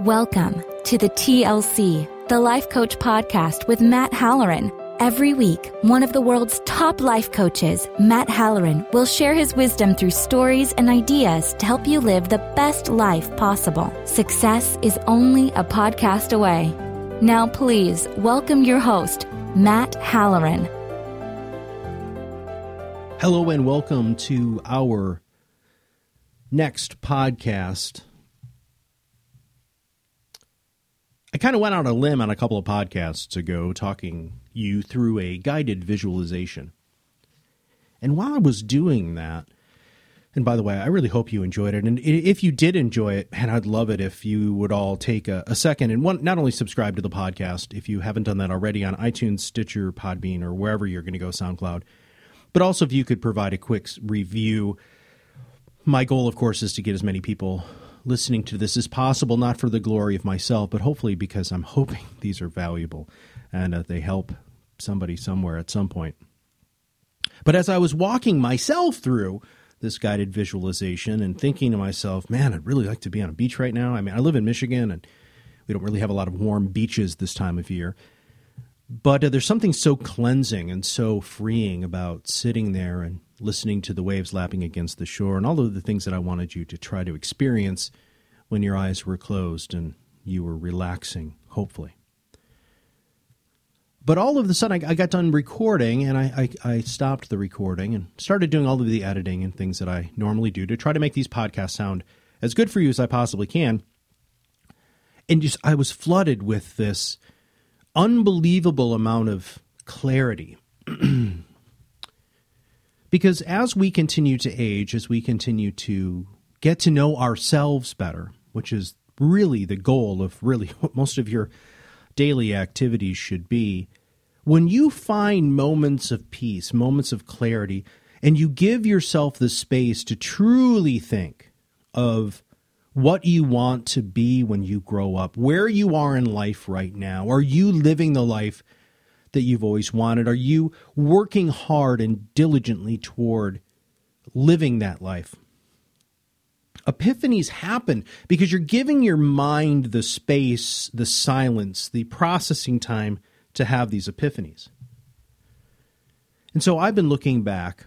Welcome to the TLC, the Life Coach Podcast with Matt Halloran. Every week, one of the world's top life coaches, Matt Halloran, will share his wisdom through stories and ideas to help you live the best life possible. Success is only a podcast away. Now, please welcome your host, Matt Halloran. Hello and welcome to our next podcast. I kind of went out on a limb on a couple of podcasts ago talking you through a guided visualization. And while I was doing that, and by the way, I really hope you enjoyed it. And if you did enjoy it, and I'd love it if you would all take a second and not only subscribe to the podcast, if you haven't done that already on iTunes, Stitcher, Podbean, or wherever you're going to go, SoundCloud, but also if you could provide a quick review. My goal, of course, is to get as many people listening to this as possible, not for the glory of myself, but hopefully because I'm hoping these are valuable and they help somebody somewhere at some point. But as I was walking myself through this guided visualization and thinking to myself, man, I'd really like to be on a beach right now. I mean, I live in Michigan and we don't really have a lot of warm beaches this time of year, but there's something so cleansing and so freeing about sitting there and listening to the waves lapping against the shore and all of the things that I wanted you to try to experience when your eyes were closed and you were relaxing, hopefully. But all of a sudden, I got done recording, and I stopped the recording and started doing all of the editing and things that I normally do to try to make these podcasts sound as good for you as I possibly can. And just I was flooded with this unbelievable amount of clarity. Because as we continue to age, as we continue to get to know ourselves better, which is really the goal of really what most of your daily activities should be, when you find moments of peace, moments of clarity, and you give yourself the space to truly think of what you want to be when you grow up, where you are in life right now. Are you living the life that you've always wanted? Are you working hard and diligently toward living that life? Epiphanies happen because you're giving your mind the space, the silence, the processing time to have these epiphanies. And so I've been looking back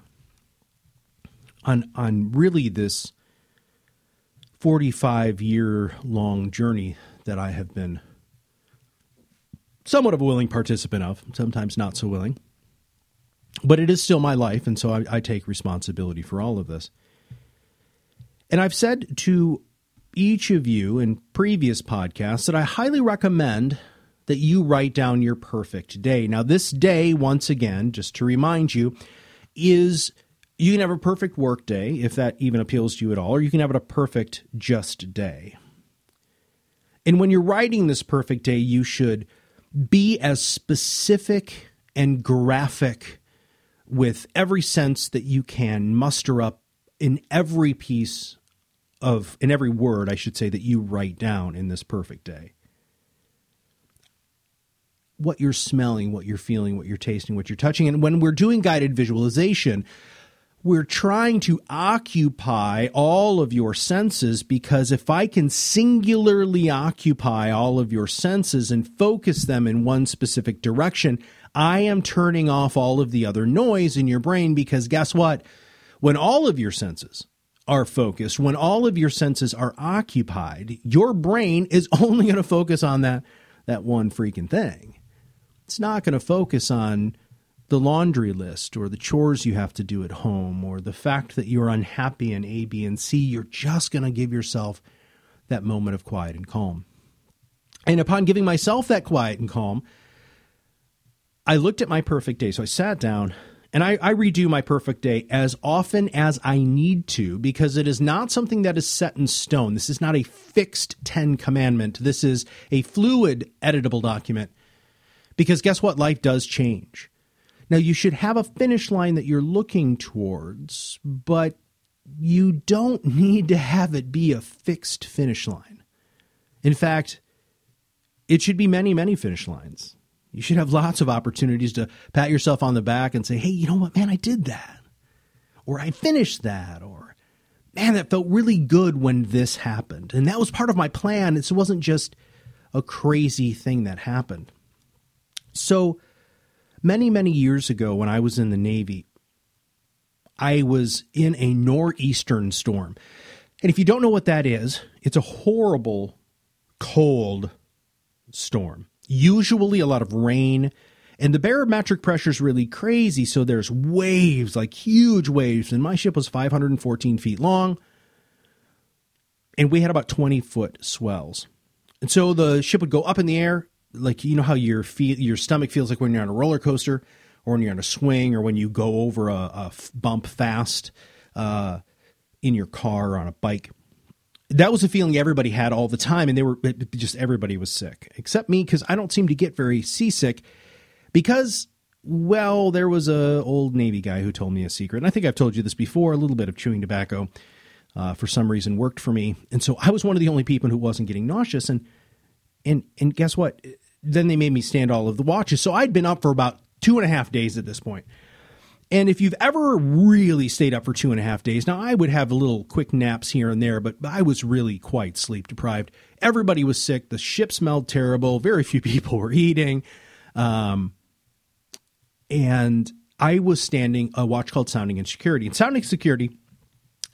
on really this 45-year-long journey that I have been somewhat of a willing participant of, sometimes not so willing. But it is still my life, and so I take responsibility for all of this. And I've said to each of you in previous podcasts that I highly recommend that you write down your perfect day. Now, this day, once again, just to remind you, is you can have a perfect work day, if that even appeals to you at all, or you can have a perfect just day. And when you're writing this perfect day, you should be as specific and graphic with every sense that you can muster up in every word, I should say, that you write down in this perfect day. What you're smelling, what you're feeling, what you're tasting, what you're touching. And when we're doing guided visualization, we're trying to occupy all of your senses, because if I can singularly occupy all of your senses and focus them in one specific direction, I am turning off all of the other noise in your brain, because guess what? When all of your senses are focused, when all of your senses are occupied, your brain is only going to focus on that one freaking thing. It's not going to focus on the laundry list or the chores you have to do at home or the fact that you're unhappy in A, B, and C. You're just going to give yourself that moment of quiet and calm. And upon giving myself that quiet and calm, I looked at my perfect day. So I sat down. And I redo my perfect day as often as I need to, because it is not something that is set in stone. This is not a fixed 10 commandment. This is a fluid, editable document, because guess what? Life does change. Now, you should have a finish line that you're looking towards, but you don't need to have it be a fixed finish line. In fact, it should be many, many finish lines. You should have lots of opportunities to pat yourself on the back and say, hey, you know what, man, I did that, or I finished that, or man, that felt really good when this happened. And that was part of my plan. It wasn't just a crazy thing that happened. So many, many years ago when I was in the Navy, I was in a nor'eastern storm. And if you don't know what that is, it's a horrible, cold storm. Usually a lot of rain, and the barometric pressure is really crazy. So there's waves, like huge waves. And my ship was 514 feet long, and we had about 20-foot swells. And so the ship would go up in the air. Like, you know how your stomach feels like when you're on a roller coaster, or when you're on a swing, or when you go over a bump fast, in your car or on a bike. That was a feeling everybody had all the time. And everybody was sick except me, because I don't seem to get very seasick, because, well, there was a old Navy guy who told me a secret. And I think I've told you this before, a little bit of chewing tobacco, for some reason worked for me. And so I was one of the only people who wasn't getting nauseous. And guess what? Then they made me stand all of the watches. So I'd been up for about 2.5 days at this point. And if you've ever really stayed up for 2.5 days, now I would have little quick naps here and there, but I was really quite sleep deprived. Everybody was sick. The ship smelled terrible. Very few people were eating. And I was standing a watch called Sounding and Security. And Sounding Security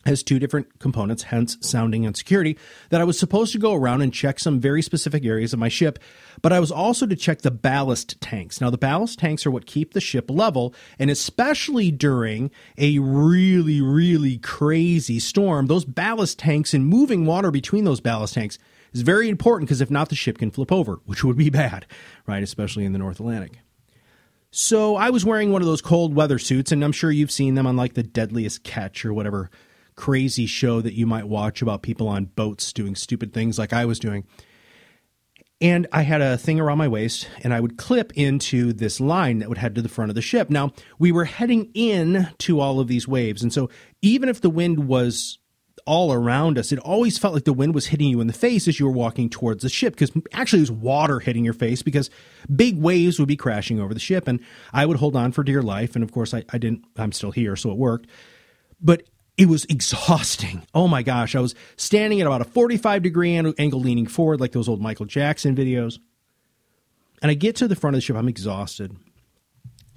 has two different components, hence Sounding and Security, that I was supposed to go around and check some very specific areas of my ship, but I was also to check the ballast tanks. Now, the ballast tanks are what keep the ship level, and especially during a really, really crazy storm, those ballast tanks and moving water between those ballast tanks is very important, because if not, the ship can flip over, which would be bad, right? Especially in the North Atlantic. So I was wearing one of those cold weather suits, and I'm sure you've seen them on like The Deadliest Catch or whatever crazy show that you might watch about people on boats doing stupid things like I was doing. And I had a thing around my waist, and I would clip into this line that would head to the front of the ship. Now, we were heading in to all of these waves. And so even if the wind was all around us, it always felt like the wind was hitting you in the face as you were walking towards the ship, because actually it was water hitting your face, because big waves would be crashing over the ship. And I would hold on for dear life. And of course I didn't, I'm still here, so it worked. But it was exhausting. Oh my gosh. I was standing at about a 45-degree angle leaning forward like those old Michael Jackson videos. And I get to the front of the ship. I'm exhausted,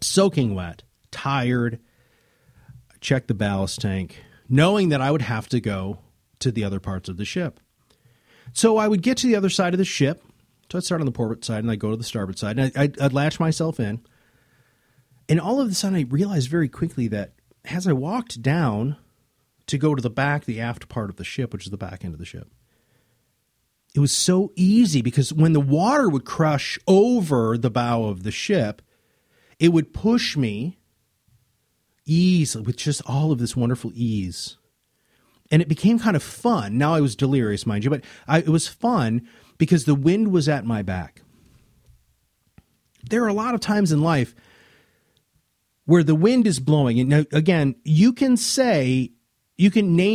soaking wet, tired. I check the ballast tank, knowing that I would have to go to the other parts of the ship. So I would get to the other side of the ship. So I'd start on the port side and I'd go to the starboard side, and I'd latch myself in. And all of a sudden I realized very quickly that as I walked down to go to the back, the aft part of the ship, which is the back end of the ship, it was so easy, because when the water would crush over the bow of the ship, it would push me easily with just all of this wonderful ease. And it became kind of fun. Now, I was delirious, mind you, but it was fun because the wind was at my back. There are a lot of times in life where the wind is blowing. And now, again, you can name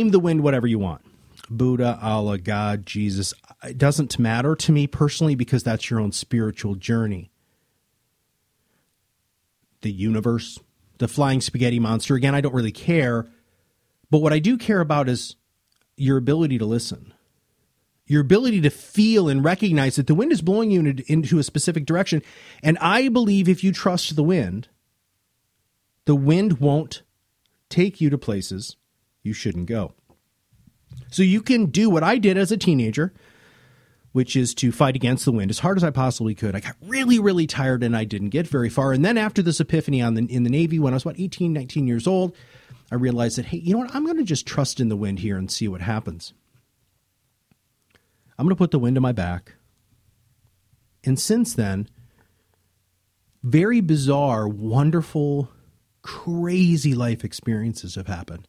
the wind whatever you want. Buddha, Allah, God, Jesus. It doesn't matter to me personally, because that's your own spiritual journey. The universe, the flying spaghetti monster. Again, I don't really care. But what I do care about is your ability to listen. Your ability to feel and recognize that the wind is blowing you into a specific direction. And I believe if you trust the wind won't take you to places you shouldn't go. So you can do what I did as a teenager, which is to fight against the wind as hard as I possibly could. I got really, really tired, and I didn't get very far. And then after this epiphany in the Navy, when I was about 18, 19 years old, I realized that, hey, you know what? I'm going to just trust in the wind here and see what happens. I'm going to put the wind on my back. And since then, very bizarre, wonderful, crazy life experiences have happened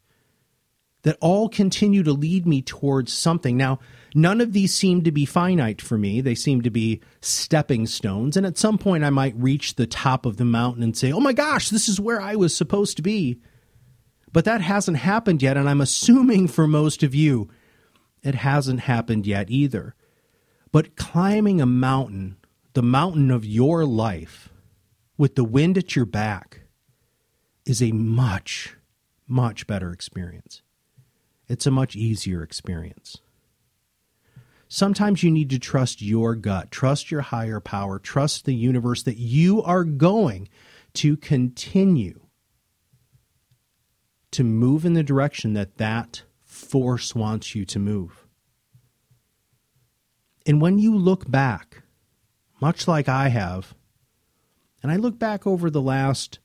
that all continue to lead me towards something. Now, none of these seem to be finite for me. They seem to be stepping stones. And at some point I might reach the top of the mountain and say, oh my gosh, this is where I was supposed to be. But that hasn't happened yet. And I'm assuming for most of you, it hasn't happened yet either. But climbing a mountain, the mountain of your life, with the wind at your back, is a much, much better experience. it's a much easier experience. Sometimes you need to trust your gut, trust your higher power, trust the universe that you are going to continue to move in the direction that that force wants you to move. And when you look back, much like I have, and I look back over the last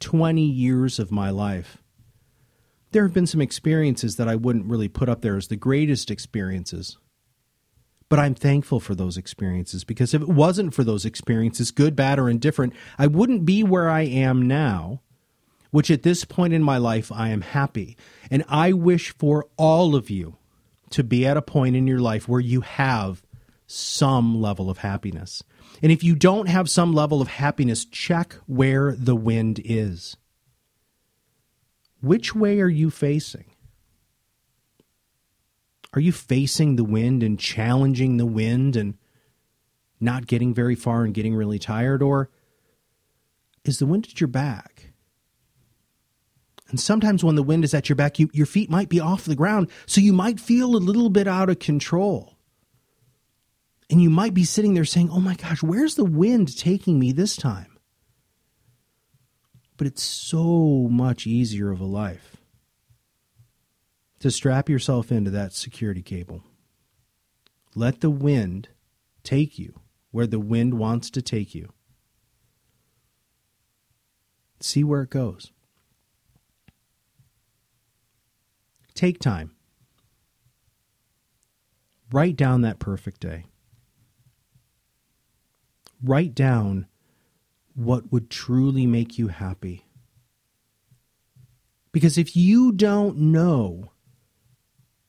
20 years of my life, there have been some experiences that I wouldn't really put up there as the greatest experiences. But I'm thankful for those experiences, because if it wasn't for those experiences, good, bad, or indifferent, I wouldn't be where I am now, which at this point in my life, I am happy. And I wish for all of you to be at a point in your life where you have some level of happiness. And if you don't have some level of happiness, check where the wind is. Which way are you facing? Are you facing the wind and challenging the wind and not getting very far and getting really tired? Or is the wind at your back? And sometimes when the wind is at your back, your feet might be off the ground, so you might feel a little bit out of control. And you might be sitting there saying, oh my gosh, where's the wind taking me this time? But it's so much easier of a life to strap yourself into that security cable. Let the wind take you where the wind wants to take you. See where it goes. Take time. Write down that perfect day. Write down what would truly make you happy. Because if you don't know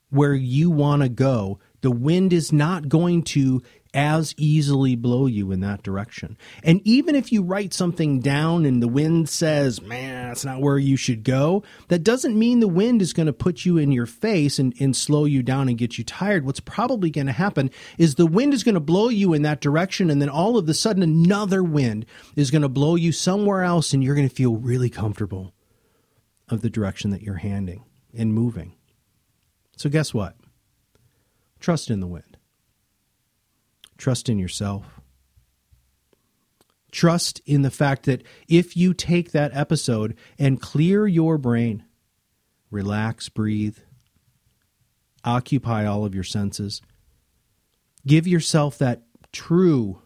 where you want to go, the wind is not going to as easily blow you in that direction. And even if you write something down and the wind says, man, that's not where you should go, that doesn't mean the wind is going to put you in your face and slow you down and get you tired. What's probably going to happen is the wind is going to blow you in that direction, and then all of a sudden another wind is going to blow you somewhere else, and you're going to feel really comfortable of the direction that you're handing and moving. So guess what? Trust in the wind. Trust in yourself. Trust in the fact that if you take that episode and clear your brain, relax, breathe, occupy all of your senses, give yourself that true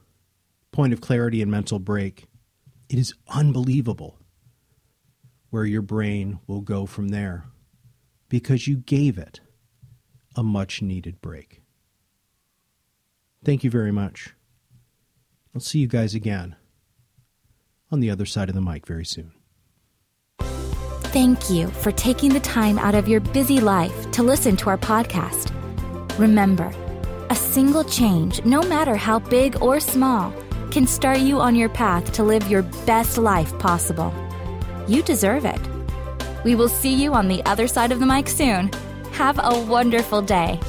point of clarity and mental break, it is unbelievable where your brain will go from there, because you gave it a much needed break. Thank you very much. I'll see you guys again on the other side of the mic very soon. Thank you for taking the time out of your busy life to listen to our podcast. Remember, a single change, no matter how big or small, can start you on your path to live your best life possible. You deserve it. We will see you on the other side of the mic soon. Have a wonderful day.